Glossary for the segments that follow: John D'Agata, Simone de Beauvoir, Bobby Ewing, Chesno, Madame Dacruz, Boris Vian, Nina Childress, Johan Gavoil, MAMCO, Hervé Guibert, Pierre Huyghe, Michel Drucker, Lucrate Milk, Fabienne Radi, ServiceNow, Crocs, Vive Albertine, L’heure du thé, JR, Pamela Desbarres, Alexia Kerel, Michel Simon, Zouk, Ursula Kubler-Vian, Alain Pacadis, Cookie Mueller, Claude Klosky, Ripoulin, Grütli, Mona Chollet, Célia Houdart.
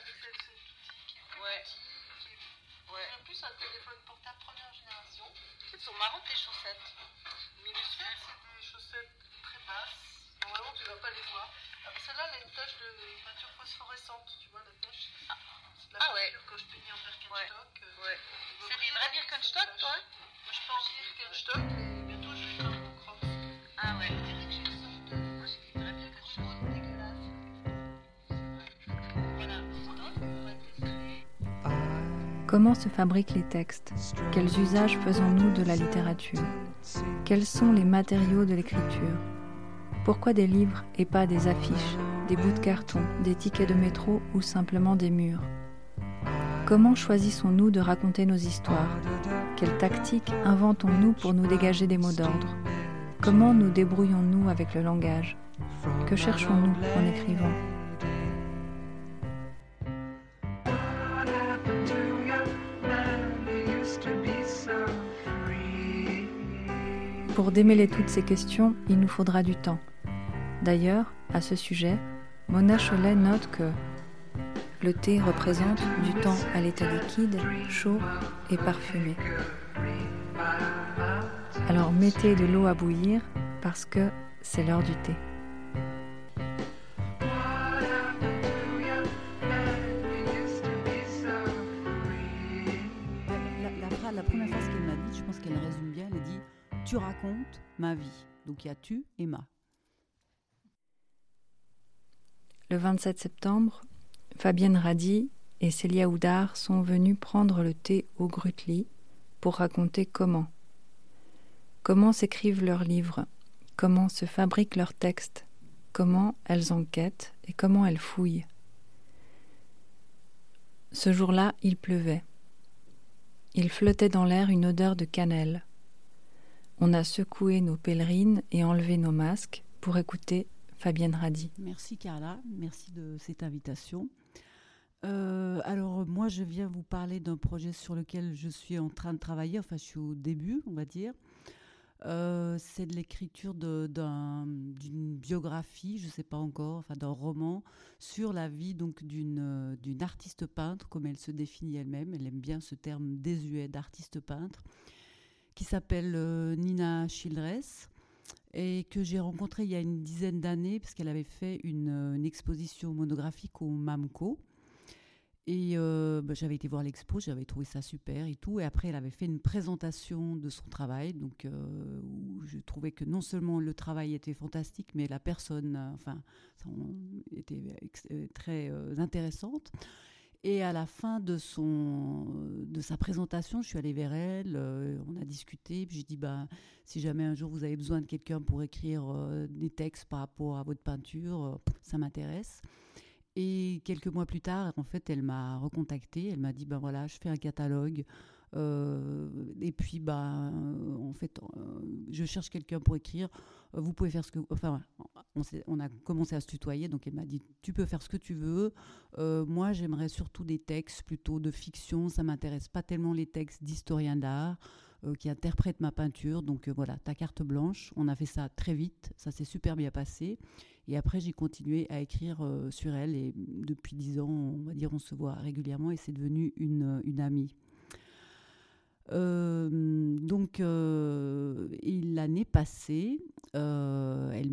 avec le Sofiti qui est plus petit. Ouais. En plus, un téléphone portable première génération. Elles sont marrantes, les chaussettes. Minuscules, c'est des chaussettes très basses. Normalement, tu ne vas pas les voir. Celle-là, elle a une tache de peinture phosphorescente. Tu vois la tache? C'est de la peinture que je peignais en Birkenstock. Ouais. C'est des vrais Birkenstock, toi? Moi, je pense Birkenstock et bientôt, je vais faire un crocs. Ah ouais. Moi, j'ai des vrais Birkenstock dégueulasses. Voilà. Comment se fabriquent les textes? Quels usages faisons-nous de la littérature? Quels sont les matériaux de l'écriture? Pourquoi des livres et pas des affiches, des bouts de carton, des tickets de métro ou simplement des murs? Comment choisissons-nous de raconter nos histoires? Quelles tactiques inventons-nous pour nous dégager des mots d'ordre? Comment nous débrouillons-nous avec le langage? Que cherchons-nous en écrivant? Pour démêler toutes ces questions, il nous faudra du temps. D'ailleurs, à ce sujet, Mona Chollet note que « le thé représente du temps à l'état liquide, chaud et parfumé ». Alors mettez de l'eau à bouillir, parce que c'est l'heure du thé. La première phrase qu'elle m'a dit, je pense qu'elle résume bien, elle dit « tu racontes ma vie ». Donc il y a « tu » et « ma ». Le 27 septembre, Fabienne Radi et Célia Houdart sont venues prendre le thé au Grütli pour raconter comment s'écrivent leurs livres, comment se fabriquent leurs textes, comment elles enquêtent et comment elles fouillent. Ce jour-là, il pleuvait. Il flottait dans l'air une odeur de cannelle. On a secoué nos pèlerines et enlevé nos masques pour écouter Fabienne Radi. Merci Carla, merci de cette invitation. Alors moi je viens vous parler d'un projet sur lequel je suis en train de travailler, enfin je suis au début on va dire. C'est de l'écriture d'une biographie, je ne sais pas encore, enfin d'un roman sur la vie donc d'une artiste peintre, comme elle se définit elle-même, elle aime bien ce terme désuet d'artiste peintre, qui s'appelle Nina Childress, et que j'ai rencontrée il y a une dizaine d'années, parce qu'elle avait fait une exposition monographique au MAMCO, et j'avais été voir l'expo, j'avais trouvé ça super et tout, et après elle avait fait une présentation de son travail, donc où je trouvais que non seulement le travail était fantastique, mais la personne était très intéressante. Et à la fin de sa présentation, je suis allée vers elle, on a discuté, puis j'ai dit si jamais un jour vous avez besoin de quelqu'un pour écrire des textes par rapport à votre peinture, ça m'intéresse. Et quelques mois plus tard, en fait, elle m'a recontactée, elle m'a dit voilà, je fais un catalogue, et puis en fait, je cherche quelqu'un pour écrire. Vous pouvez faire ce que... Enfin, on a commencé à se tutoyer, donc elle m'a dit « tu peux faire ce que tu veux, moi j'aimerais surtout des textes plutôt de fiction, ça ne m'intéresse pas tellement les textes d'historiens d'art qui interprètent ma peinture, donc voilà, ta carte blanche ». On a fait ça très vite, ça s'est super bien passé, et après j'ai continué à écrire sur elle, et depuis 10 ans, on va dire, on se voit régulièrement, et c'est devenu une amie. Et l'année passée, elle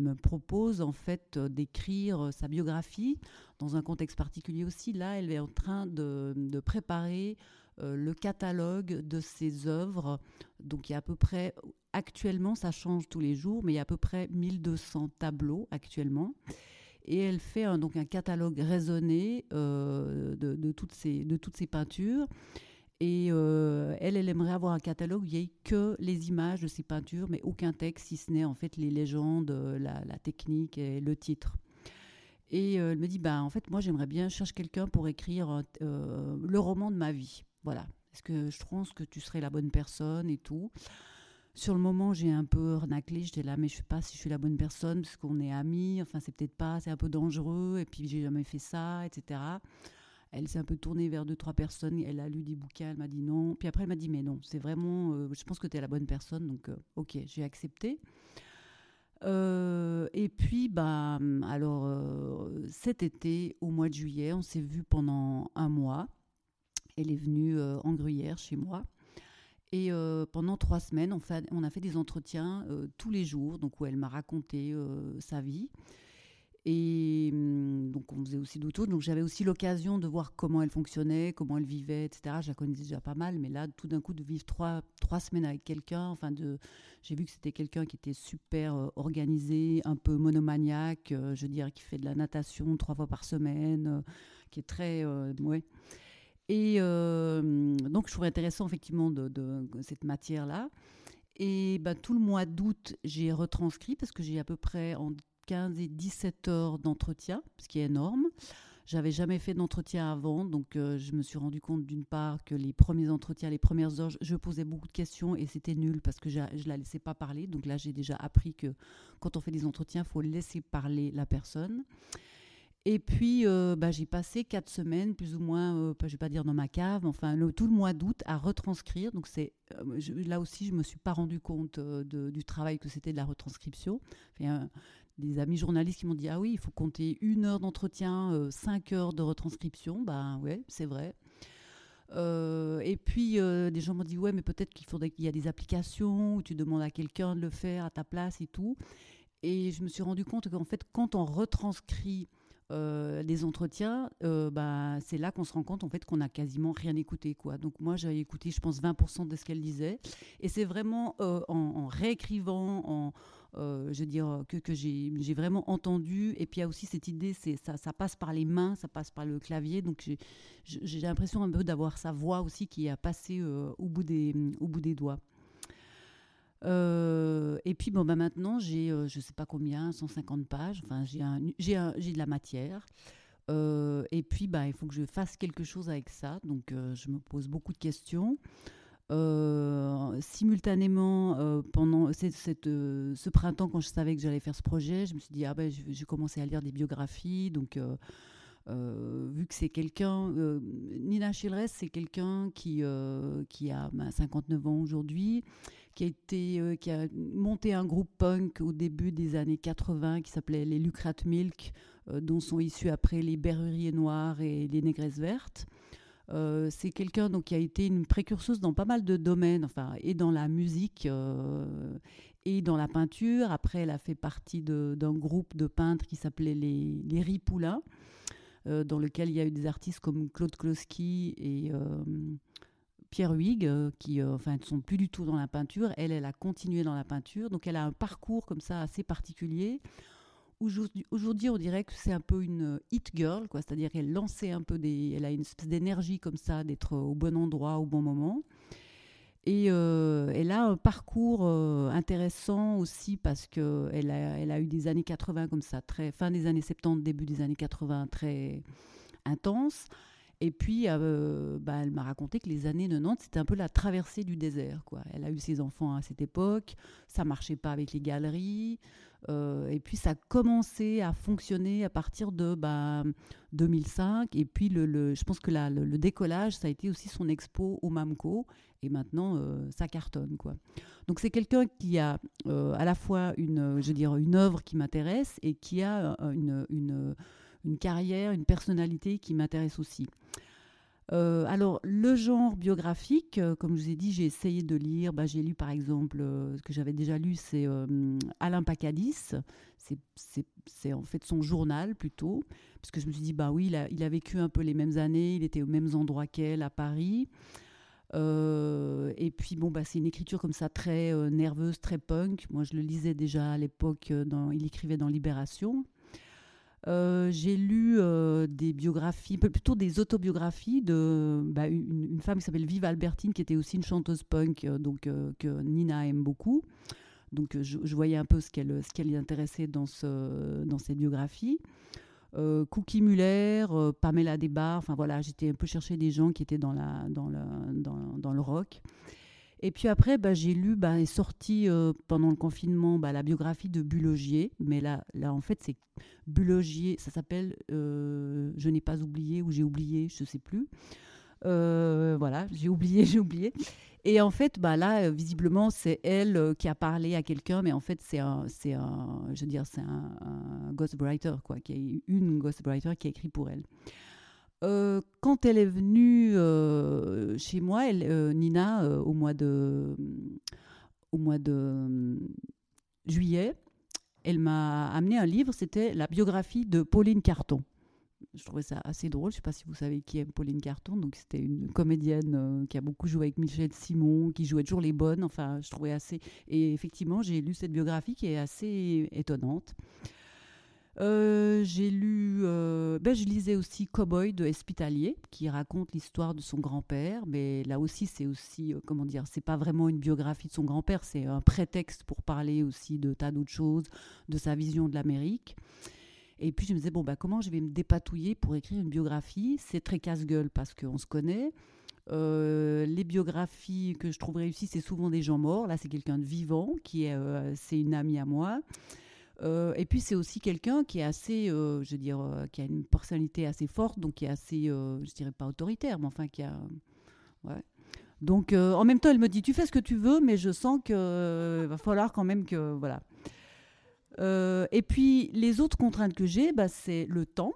me propose en fait d'écrire sa biographie dans un contexte particulier aussi. Là, elle est en train de préparer le catalogue de ses œuvres. Donc il y a à peu près, actuellement ça change tous les jours, mais il y a à peu près 1200 tableaux actuellement. Et elle fait un catalogue raisonné de toutes ses peintures. Et elle aimerait avoir un catalogue où il n'y ait que les images de ses peintures, mais aucun texte, si ce n'est en fait les légendes, la technique et le titre. Et elle me dit, en fait, moi j'aimerais bien chercher quelqu'un pour écrire le roman de ma vie. Voilà, parce que je pense que tu serais la bonne personne et tout. Sur le moment, j'ai un peu renaclé, j'étais là, mais je ne sais pas si je suis la bonne personne, parce qu'on est amis, enfin c'est peut-être pas, c'est un peu dangereux, et puis j'ai jamais fait ça, etc. Elle s'est un peu tournée vers 2-3 personnes, elle a lu des bouquins, elle m'a dit non. Puis après, elle m'a dit mais non, c'est vraiment, je pense que tu es la bonne personne, donc ok, j'ai accepté. Et puis, bah, alors, cet été, au mois de juillet, on s'est vus pendant un mois. Elle est venue en Gruyère chez moi. Et pendant 3 semaines, on a fait des entretiens tous les jours, donc où elle m'a raconté sa vie. Et donc, on faisait aussi d'autres choses. Donc, j'avais aussi l'occasion de voir comment elle fonctionnait, comment elle vivait, etc. Je la connaissais déjà pas mal, mais là, tout d'un coup, de vivre trois semaines avec quelqu'un, enfin, j'ai vu que c'était quelqu'un qui était super organisé, un peu monomaniaque, je veux dire, qui fait de la natation 3 fois par semaine, qui est très... ouais. Et donc, je trouvais intéressant, effectivement, de cette matière-là. Et ben, tout le mois d'août, j'ai retranscrit, parce que j'ai à peu près... 15 et 17 heures d'entretien, ce qui est énorme. J'avais jamais fait d'entretien avant, donc je me suis rendu compte d'une part que les premiers entretiens, les premières heures, je posais beaucoup de questions et c'était nul parce que je la laissais pas parler. Donc là, j'ai déjà appris que quand on fait des entretiens, il faut laisser parler la personne. Et puis, bah, j'ai passé 4 semaines, plus ou moins, je ne vais pas dire dans ma cave, enfin, tout le mois d'août, à retranscrire. Donc, là aussi, je ne me suis pas rendu compte du travail que c'était de la retranscription. Enfin, des amis journalistes qui m'ont dit « Ah oui, il faut compter 1 heure d'entretien, 5 heures de retranscription. » Ben ouais, c'est vrai. Et puis, des gens m'ont dit « Ouais, mais peut-être qu'il y a des applications où tu demandes à quelqu'un de le faire à ta place et tout. » Et je me suis rendu compte qu'en fait, quand on retranscrit des entretiens, bah, c'est là qu'on se rend compte en fait, qu'on n'a quasiment rien écouté, quoi. Donc moi, j'avais écouté, je pense, 20% de ce qu'elle disait. Et c'est vraiment en réécrivant, je veux dire, que j'ai vraiment entendu. Et puis il y a aussi cette idée, ça passe par les mains, ça passe par le clavier. Donc j'ai l'impression un peu d'avoir sa voix aussi qui a passé au bout des doigts. Et puis bon, bah, maintenant j'ai je sais pas combien, 150 pages, enfin j'ai de la matière, et puis bah, il faut que je fasse quelque chose avec ça, donc je me pose beaucoup de questions. Simultanément, pendant ce printemps, quand je savais que j'allais faire ce projet, je me suis dit ah ben, j'ai commencé à lire des biographies, donc vu que c'est quelqu'un, Nina Childress, c'est quelqu'un qui a 59 ans aujourd'hui, qui a monté un groupe punk au début des années 80 qui s'appelait les Lucrate Milk, dont sont issus après les Berruriers Noirs et les Négresses Vertes. C'est quelqu'un donc, qui a été une précurseuse dans pas mal de domaines, enfin, et dans la musique et dans la peinture. Après, elle a fait partie d'un groupe de peintres qui s'appelait les Ripoulin, dans lequel il y a eu des artistes comme Claude Klosky et Pierre Huyghe, qui enfin, ne sont plus du tout dans la peinture. Elle a continué dans la peinture. Donc, elle a un parcours comme ça assez particulier. Aujourd'hui, on dirait que c'est un peu une hit girl, quoi. C'est-à-dire qu'elle lançait un peu elle a une espèce d'énergie comme ça, d'être au bon endroit, au bon moment. Et elle a un parcours intéressant aussi parce qu'elle a eu des années 80 comme ça, fin des années 70, début des années 80, très intense. Et puis, bah, elle m'a raconté que les années 90, c'était un peu la traversée du désert, quoi. Elle a eu ses enfants à cette époque, ça ne marchait pas avec les galeries. Et puis, ça a commencé à fonctionner à partir de 2005. Et puis, je pense que le décollage, ça a été aussi son expo au MAMCO. Et maintenant, ça cartonne, quoi. Donc, c'est quelqu'un qui a à la fois une œuvre qui m'intéresse et qui a une carrière, une personnalité qui m'intéresse aussi. Alors, le genre biographique, comme je vous ai dit, j'ai essayé de lire. Bah, j'ai lu, par exemple, ce que j'avais déjà lu, c'est Alain Pacadis. C'est en fait son journal, plutôt. Parce que je me suis dit, bah oui, il a vécu un peu les mêmes années. Il était aux mêmes endroits qu'elle, à Paris. Et puis, bon, bah, c'est une écriture comme ça, très nerveuse, très punk. Moi, je le lisais déjà à l'époque. Il écrivait dans Libération. J'ai lu des biographies, plutôt des autobiographies de une femme qui s'appelle Vive Albertine, qui était aussi une chanteuse punk, donc que Nina aime beaucoup. Donc je voyais un peu ce qu'elle intéressait dans cette biographie. Cookie Mueller, Pamela Desbarres. Enfin voilà, j'étais un peu chercher des gens qui étaient dans le rock. Et puis après, bah, j'ai lu, bah, est sortie pendant le confinement, bah, la biographie de Bullogier. Mais là, en fait, c'est Bullogier, ça s'appelle « Je n'ai pas oublié » ou « J'ai oublié », je ne sais plus. Voilà, j'ai oublié. Et en fait, bah là, visiblement, c'est elle qui a parlé à quelqu'un, mais en fait, c'est un ghostwriter, quoi, qui a une ghostwriter qui a écrit pour elle. Quand elle est venue chez moi, Nina, au mois de juillet, elle m'a amené un livre, c'était la biographie de Pauline Carton. Je trouvais ça assez drôle. Je ne sais pas si vous savez qui est Pauline Carton. Donc, c'était une comédienne qui a beaucoup joué avec Michel Simon, qui jouait toujours les bonnes. Enfin, je trouvais assez... Et effectivement, j'ai lu cette biographie qui est assez étonnante. Je lisais aussi Cowboy de Espitalier, qui raconte l'histoire de son grand-père. Mais là aussi, c'est pas vraiment une biographie de son grand-père. C'est un prétexte pour parler aussi de tas d'autres choses, de sa vision de l'Amérique. Et puis, je me disais, comment je vais me dépatouiller pour écrire une biographie ? C'est très casse-gueule parce qu'on se connaît. Les biographies que je trouve réussies, c'est souvent des gens morts. Là, c'est quelqu'un de vivant, c'est une amie à moi. Et puis, c'est aussi quelqu'un qui est assez, qui a une personnalité assez forte, donc qui est assez, je dirais pas autoritaire, mais enfin qui a... Ouais. Donc, en même temps, elle me dit, tu fais ce que tu veux, mais je sens qu'il va falloir quand même que... Voilà. Et puis, les autres contraintes que j'ai, c'est le temps.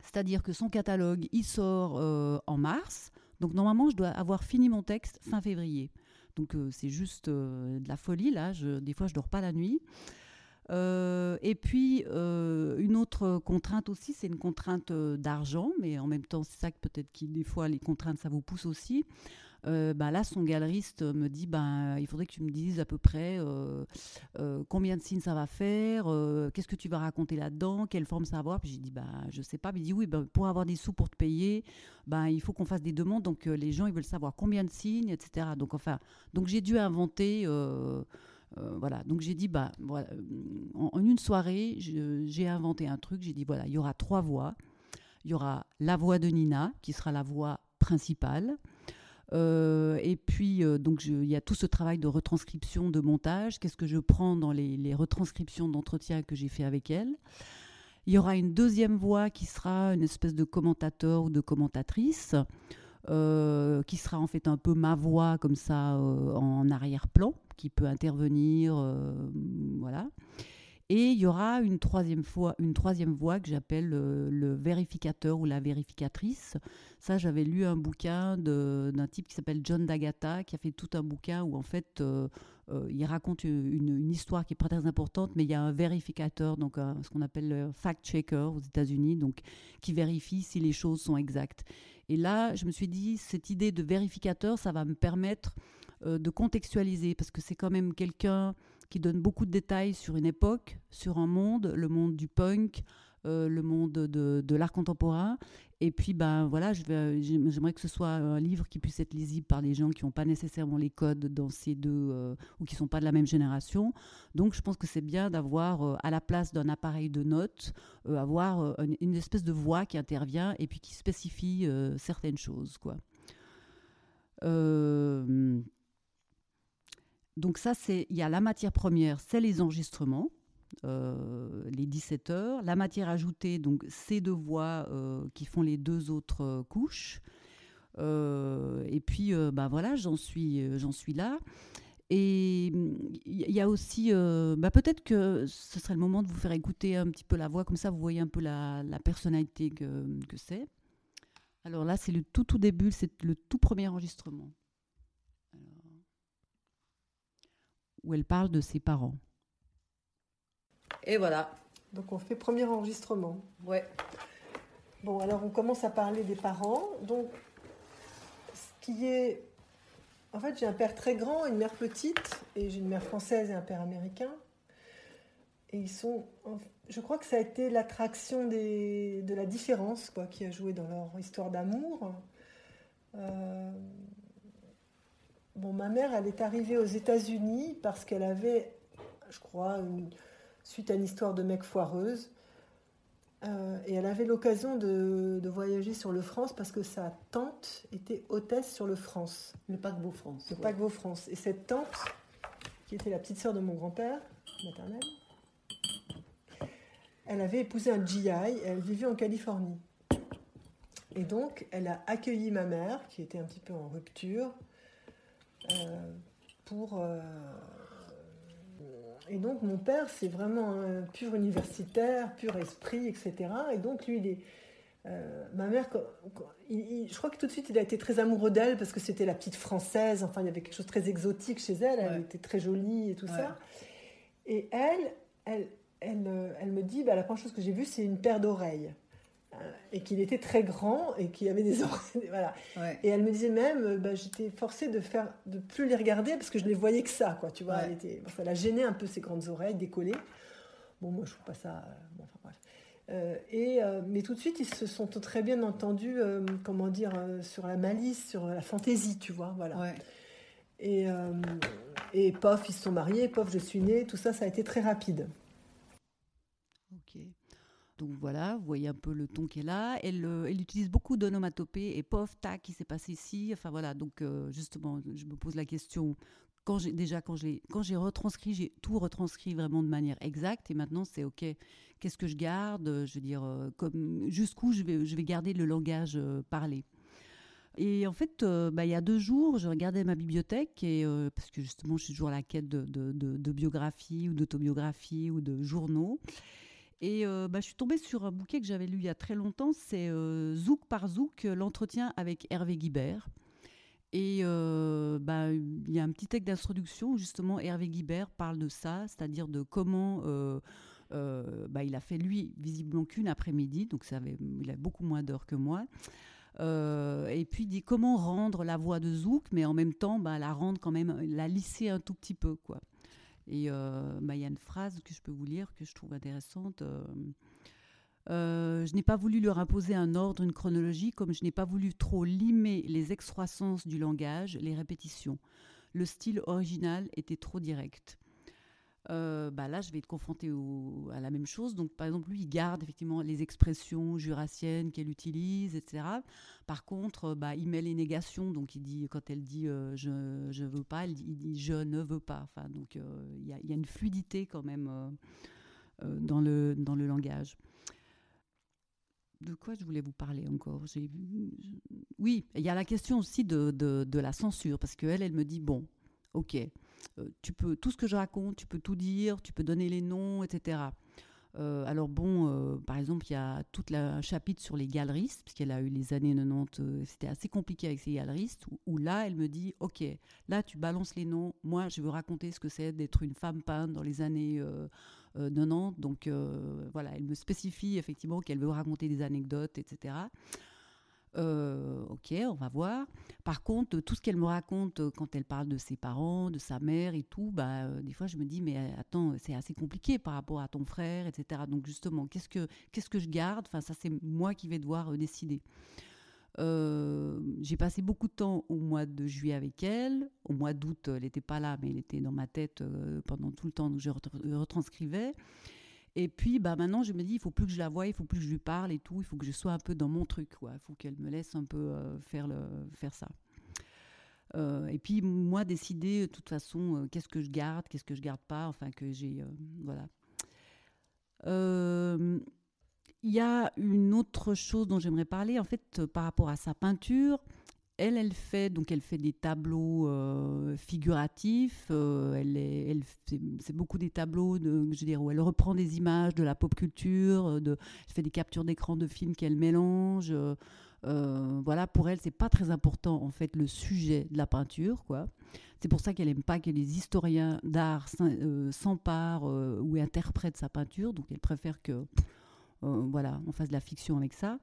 C'est-à-dire que son catalogue, il sort en mars. Donc, normalement, je dois avoir fini mon texte fin février. Donc, c'est juste de la folie, là. Des fois, je ne dors pas la nuit. Et puis, une autre contrainte aussi, c'est une contrainte d'argent. Mais en même temps, c'est ça que peut-être que des fois, les contraintes, ça vous pousse aussi. Là, son galeriste me dit, il faudrait que tu me dises à peu près combien de signes ça va faire, qu'est-ce que tu vas raconter là-dedans, quelle forme ça va avoir. Puis j'ai dit, je sais pas. Mais il dit, oui, pour avoir des sous pour te payer, il faut qu'on fasse des demandes. Donc, les gens, ils veulent savoir combien de signes, etc. Donc, j'ai dû inventer... voilà. Donc, j'ai dit, voilà, en une soirée, j'ai inventé un truc. J'ai dit, voilà, il y aura 3 voix. Il y aura la voix de Nina, qui sera la voix principale. Et puis, il y a tout ce travail de retranscription, de montage. Qu'est-ce que je prends dans les retranscriptions d'entretien que j'ai fait avec elle ? Il y aura une deuxième voix qui sera une espèce de commentateur ou de commentatrice, qui sera en fait un peu ma voix comme ça en arrière-plan, qui peut intervenir, voilà. Et il y aura une troisième voix que j'appelle le vérificateur ou la vérificatrice. Ça, j'avais lu un bouquin d'un type qui s'appelle John D'Agata, qui a fait tout un bouquin où, en fait, il raconte une histoire qui n'est pas très importante, mais il y a un vérificateur, donc ce qu'on appelle le fact-checker aux États-Unis, donc, qui vérifie si les choses sont exactes. Et là, je me suis dit, cette idée de vérificateur, ça va me permettre de contextualiser, parce que c'est quand même quelqu'un... qui donne beaucoup de détails sur une époque, sur un monde, le monde du punk, le monde de l'art contemporain. Et puis, voilà, j'aimerais que ce soit un livre qui puisse être lisible par des gens qui n'ont pas nécessairement les codes dans ces deux, ou qui ne sont pas de la même génération. Donc, je pense que c'est bien d'avoir, à la place d'un appareil de notes, avoir une espèce de voix qui intervient et puis qui spécifie certaines choses, quoi. Donc ça, il y a la matière première, c'est les enregistrements, les 17 heures. La matière ajoutée, donc ces 2 voix qui font les 2 autres couches. Et puis, voilà, j'en suis là. Et il y a aussi... peut-être que ce serait le moment de vous faire écouter un petit peu la voix, comme ça vous voyez un peu la personnalité que c'est. Alors là, c'est le tout début, c'est le tout premier enregistrement, où elle parle de ses parents. Et voilà. Donc on fait premier enregistrement. Ouais. Bon, alors on commence à parler des parents. Donc, en fait, j'ai un père très grand, une mère petite, et j'ai une mère française et un père américain. Et ils sont... Je crois que ça a été l'attraction de la différence, quoi, qui a joué dans leur histoire d'amour. Ma mère, elle est arrivée aux États-Unis parce qu'elle avait, je crois, suite à une histoire de mec foireuse. Et elle avait l'occasion de voyager sur le France parce que sa tante était hôtesse sur le France. Le paquebot France. Le paquebot France. Et cette tante, qui était la petite sœur de mon grand-père, maternelle, elle avait épousé un GI et elle vivait en Californie. Et donc, elle a accueilli ma mère, qui était un petit peu en rupture, Et donc, mon père, c'est vraiment un pur universitaire, pur esprit, etc. Et donc, lui, ma mère, je crois que tout de suite, il a été très amoureux d'elle parce que c'était la petite française. Enfin, il y avait quelque chose de très exotique chez elle. Elle était très jolie et tout ça. Et elle me dit, la première chose que j'ai vue, c'est une paire d'oreilles. Et qu'il était très grand et qu'il avait des oreilles. Voilà. Ouais. Et elle me disait même, j'étais forcée de plus les regarder parce que je ne les voyais que ça, quoi, tu vois. Ouais. Elle a gêné un peu ses grandes oreilles décollées. Bon, moi, je trouve pas ça. Mais tout de suite, ils se sont très bien entendus, sur la malice, sur la fantaisie, tu vois. Voilà. Ouais. Et pof, ils se sont mariés, pof, je suis née. Tout ça, ça a été très rapide. Ok. Donc voilà, vous voyez un peu le ton qu'elle a. Elle utilise beaucoup d'onomatopées et pof, tac, il s'est passé ici. Enfin voilà, donc justement, je me pose la question. Quand j'ai retranscrit, j'ai tout retranscrit vraiment de manière exacte. Et maintenant, c'est OK, qu'est-ce que je garde ? Je veux dire, jusqu'où je vais garder le langage parlé. Et en fait, il y a 2 jours, je regardais ma bibliothèque et parce que justement, je suis toujours à la quête de biographies ou d'autobiographies ou de journaux. Et je suis tombée sur un bouquet que j'avais lu il y a très longtemps, c'est Zouk par Zouk, l'entretien avec Hervé Guibert. Et il y a un petit texte d'introduction où justement Hervé Guibert parle de ça, c'est-à-dire de comment il a fait lui visiblement qu'une après-midi, donc il a beaucoup moins d'heures que moi. Et puis il dit comment rendre la voix de Zouk, mais en même temps la rendre quand même, la lisser un tout petit peu, quoi. Et il y a une phrase que je peux vous lire que je trouve intéressante. Je n'ai pas voulu leur imposer un ordre, une chronologie, comme je n'ai pas voulu trop limer les excroissances du langage, les répétitions. Le style original était trop direct. Là, je vais être confrontée à la même chose. Donc, par exemple, lui, il garde effectivement les expressions jurassiennes qu'elle utilise, etc. Par contre, il met les négations. Donc, il dit, quand elle dit je veux pas, il dit je ne veux pas. Enfin, donc, il y a une fluidité quand même dans le langage. De quoi je voulais vous parler encore ? Oui, il y a la question aussi de la censure, parce qu'elle me dit bon, ok. Tu peux tout ce que je raconte, tu peux tout dire, tu peux donner les noms, etc. Par exemple, il y a tout un chapitre sur les galeristes, puisqu'elle a eu les années 90, c'était assez compliqué avec ces galeristes, où là, elle me dit, ok, là, tu balances les noms, moi, je veux raconter ce que c'est d'être une femme peintre dans les années 90, donc elle me spécifie effectivement qu'elle veut raconter des anecdotes, etc. Ok, on va voir. Par contre, tout ce qu'elle me raconte quand elle parle de ses parents, de sa mère et tout, des fois je me dis mais attends, c'est assez compliqué par rapport à ton frère, etc. Donc justement, qu'est-ce que je garde ? Enfin, ça c'est moi qui vais devoir décider. J'ai passé beaucoup de temps au mois de juillet avec elle. Au mois d'août, elle n'était pas là, mais elle était dans ma tête pendant tout le temps que je retranscrivais. Et puis, maintenant, je me dis, il ne faut plus que je la voie, il ne faut plus que je lui parle et tout. Il faut que je sois un peu dans mon truc, quoi. Il faut qu'elle me laisse un peu faire ça. Et puis, moi, décider, de toute façon, qu'est-ce que je garde, qu'est-ce que je ne garde pas. Enfin, que j'ai... voilà. Il y a une autre chose dont j'aimerais parler. En fait, par rapport à sa peinture, elle fait des tableaux figuratifs. C'est beaucoup des tableaux où elle reprend des images de la pop culture. Elle fait des captures d'écran de films qu'elle mélange. Pour elle, c'est pas très important en fait le sujet de la peinture, quoi. C'est pour ça qu'elle aime pas que les historiens d'art s'emparent ou interprètent sa peinture. Donc elle préfère que on fasse de la fiction avec ça.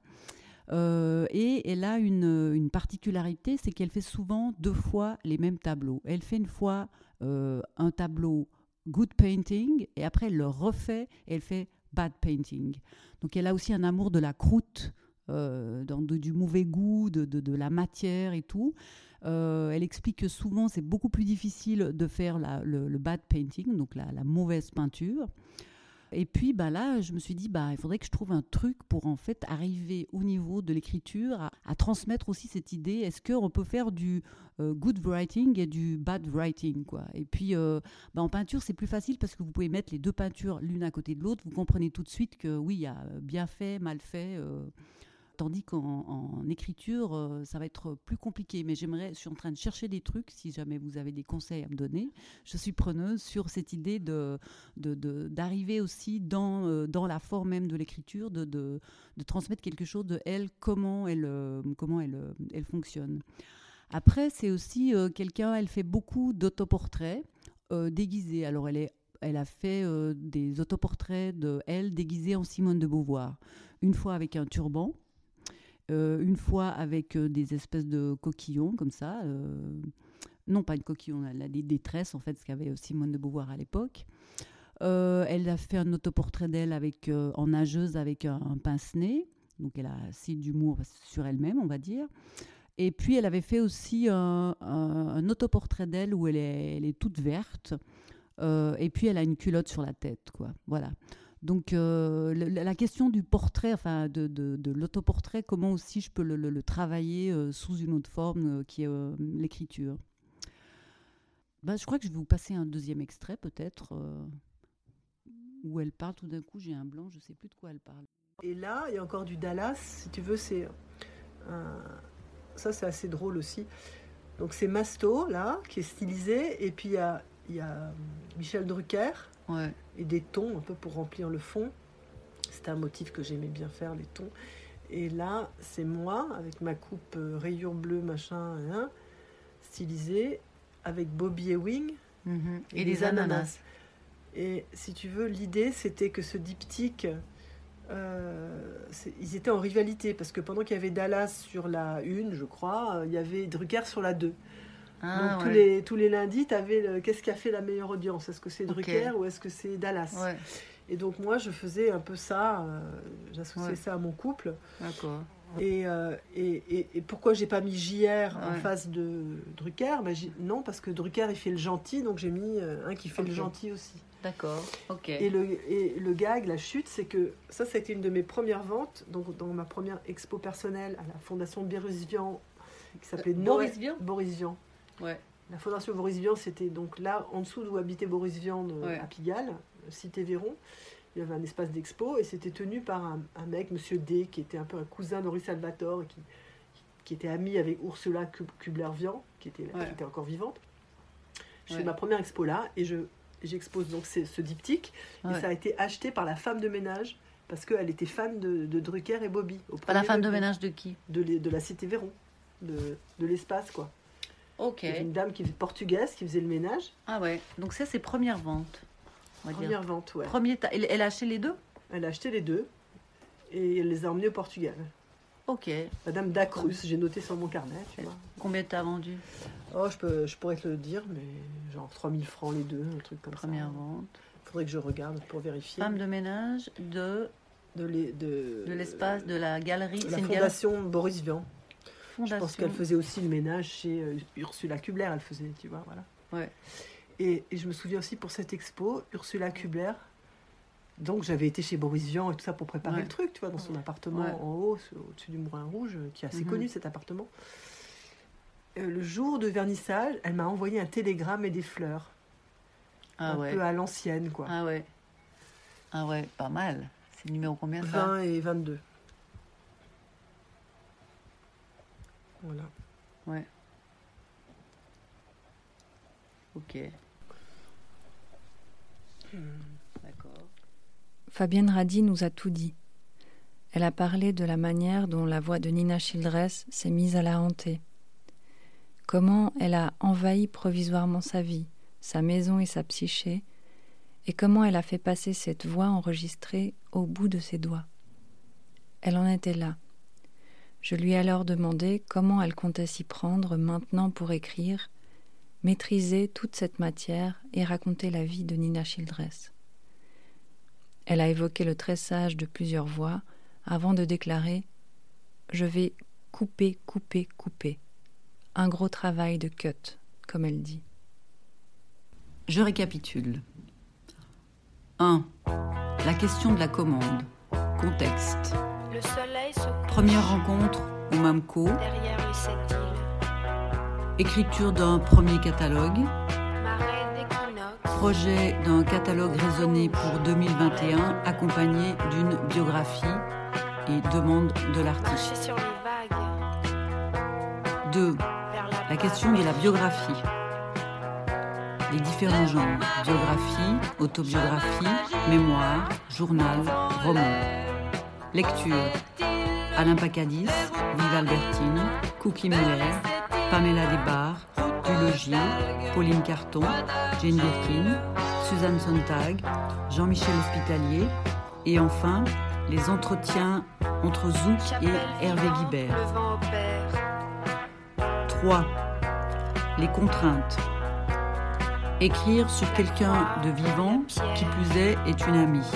Et elle a une particularité, c'est qu'elle fait souvent 2 fois les mêmes tableaux. Elle fait une fois un tableau good painting et après elle le refait et elle fait bad painting. Donc elle a aussi un amour de la croûte, du mauvais goût, de la matière et tout. Elle explique que souvent c'est beaucoup plus difficile de faire le bad painting, donc la mauvaise peinture. Et puis là, je me suis dit, il faudrait que je trouve un truc pour en fait arriver au niveau de l'écriture, à transmettre aussi cette idée. Est-ce qu'on peut faire du good writing et du bad writing, quoi. Et puis, en peinture, c'est plus facile parce que vous pouvez mettre les 2 peintures l'une à côté de l'autre. Vous comprenez tout de suite que oui, il y a bien fait, mal fait. tandis qu'en écriture, ça va être plus compliqué. Mais je suis en train de chercher des trucs, si jamais vous avez des conseils à me donner. Je suis preneuse sur cette idée d'arriver aussi dans la forme même de l'écriture, de transmettre quelque chose de elle, comment elle fonctionne. Après, c'est aussi elle fait beaucoup d'autoportraits déguisés. Alors, elle a fait des autoportraits de elle déguisés en Simone de Beauvoir. Une fois avec un turban, une fois avec des espèces de coquillons, comme ça. Non, pas une coquillon, elle a des tresses, en fait, ce qu'avait Simone de Beauvoir à l'époque. Elle a fait un autoportrait d'elle en nageuse avec un pince-nez. Donc, elle a assez d'humour sur elle-même, on va dire. Et puis, elle avait fait aussi un autoportrait d'elle où elle est toute verte. Et puis, elle a une culotte sur la tête, quoi. Voilà. Donc, la question du portrait, enfin, de l'autoportrait, comment aussi je peux le travailler sous une autre forme qui est l'écriture. Ben, je crois que je vais vous passer un deuxième extrait, peut-être, où elle parle. Tout d'un coup, j'ai un blanc, je ne sais plus de quoi elle parle. Et là, il y a encore du Dallas, si tu veux, c'est... Ça, c'est assez drôle aussi. Donc, c'est Masto, là, qui est stylisé. Et puis, il y a Michel Drucker. Ouais. Et des tons, un peu pour remplir le fond. C'était un motif que j'aimais bien faire, les tons. Et là, c'est moi, avec ma coupe rayures bleues, machin, hein, stylisée, avec Bobby Ewing. Mm-hmm. Et des ananas. Et si tu veux, l'idée, c'était que ce diptyque... ils étaient en rivalité parce que pendant qu'il y avait Dallas sur la 1, je crois, il y avait Drucker sur la 2. Ah, donc ouais. tous les lundis, tu avais qu'est-ce qui a fait la meilleure audience ? Est-ce que c'est Drucker ou est-ce que c'est Dallas ? Ouais. Et donc moi, je faisais un peu ça, j'associais ça à mon couple. D'accord. Et pourquoi j'ai pas mis JR en face de Drucker ? Ben, non, parce que Drucker, il fait le gentil, donc j'ai mis un qui fait le gentil aussi. D'accord, ok. Et le gag, la chute, c'est que ça a été une de mes premières ventes, donc dans ma première expo personnelle à la fondation Boris Vian, qui s'appelait Boris Vian. Boris Vian. Ouais. La fondation Boris Vian, c'était donc là, en dessous d'où habitait Boris Vian, à Pigalle, cité Véron. Il y avait un espace d'expo et c'était tenu par un mec, Monsieur D, qui était un peu un cousin d'Henri Salvatore, qui était ami avec Ursula Kubler-Vian, qui était encore vivante. Je fais ma première expo là et j'expose donc ce diptyque et ça a été acheté par la femme de ménage parce qu'elle était fan de Drucker et Bobby. Par la femme de ménage de qui ? De la cité Véron, de l'espace quoi. Ok. Une dame qui était portugaise qui faisait le ménage. Ah ouais, donc ça c'est première vente. Première vente. Elle a acheté les deux ? Elle a acheté les deux et elle les a emmenés au Portugal. Ok. Madame Dacruz, j'ai noté sur mon carnet. Tu vois. Combien t'as vendu ? Oh, je pourrais te le dire, mais genre 3 000 francs les deux, un truc comme ça. Première vente. Il faudrait que je regarde pour vérifier. Femme de ménage de l'espace, de la galerie. La fondation Boris Vian. Je pense qu'elle faisait aussi le ménage chez Ursula Kubler, elle faisait, tu vois, voilà. Ouais. Et je me souviens aussi pour cette expo, Ursula Kubler. Donc j'avais été chez Boris Vian et tout ça pour préparer le truc, tu vois, dans son appartement en haut, au-dessus du Moulin Rouge, qui est assez connu cet appartement. Le jour de vernissage, elle m'a envoyé un télégramme et des fleurs. Ah un peu à l'ancienne, quoi. Ah ouais. Ah ouais, pas mal. C'est le numéro combien, ça ? 20 et 22. Voilà. Ouais. Ok. D'accord. Fabienne Radi nous a tout dit. Elle a parlé de la manière dont la voix de Nina Childress s'est mise à la hanter. Comment elle a envahi provisoirement sa vie, sa maison et sa psyché, et comment elle a fait passer cette voix enregistrée au bout de ses doigts. Elle en était là. Je lui ai alors demandé comment elle comptait s'y prendre maintenant pour écrire, maîtriser toute cette matière et raconter la vie de Nina Childress. Elle a évoqué le tressage de plusieurs voix avant de déclarer « Je vais couper, couper, couper ». Un gros travail de cut, comme elle dit. Je récapitule. 1. La question de la commande. Contexte. Le soleil se couche. Première rencontre au MAMCO. Derrière les 7 îles. Écriture d'un premier catalogue. Marraine équinoxe. Projet d'un catalogue raisonné pour 2021, accompagné d'une biographie et demande de l'artiste. 2. La question de la biographie. Les différents genres, biographie, autobiographie, mémoire, journal, roman. Lecture. Alain Pacadis, Vive Albertine, Cookie Mueller, Pamela Desbarres, Du Logier, Pauline Carton, Jane Birkin, Suzanne Sontag, Jean-Michel Espitalier et enfin les entretiens entre Zouk et Hervé Guibert. 3. Les contraintes. Écrire sur quelqu'un de vivant qui plus est est une amie.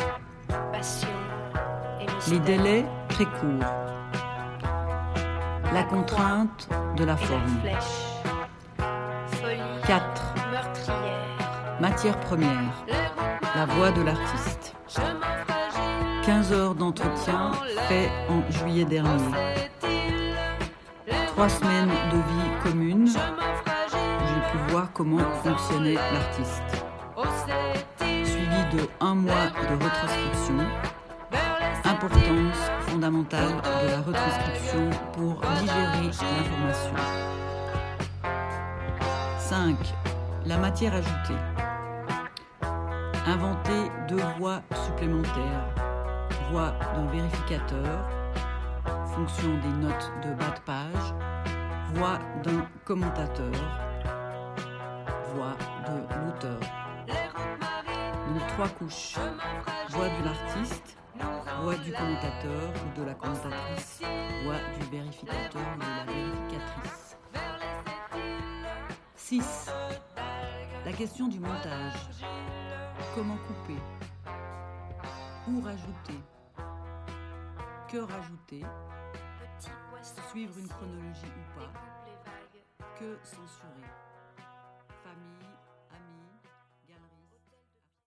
Les délais très courts. La contrainte de la forme. 4. Matière première. La voix de l'artiste. 15 heures d'entretien fait en juillet dernier. 3 semaines de vie commune où j'ai pu voir comment fonctionnait l'artiste. Suivi de 1 mois de retranscription. Importance fondamentale de la retranscription pour digérer l'information. 5. La matière ajoutée. Inventer 2 voix supplémentaires. Voix d'un vérificateur, fonction des notes de bas de page, voix d'un commentateur, voix de l'auteur. Donc 3 couches. Voix de l'artiste, voix du commentateur ou de la commentatrice, voix du vérificateur ou de la vérificatrice. 6. La question du montage. Comment couper ? Où rajouter ? Que rajouter ? Suivre une chronologie ou pas ? Que censurer ? Famille.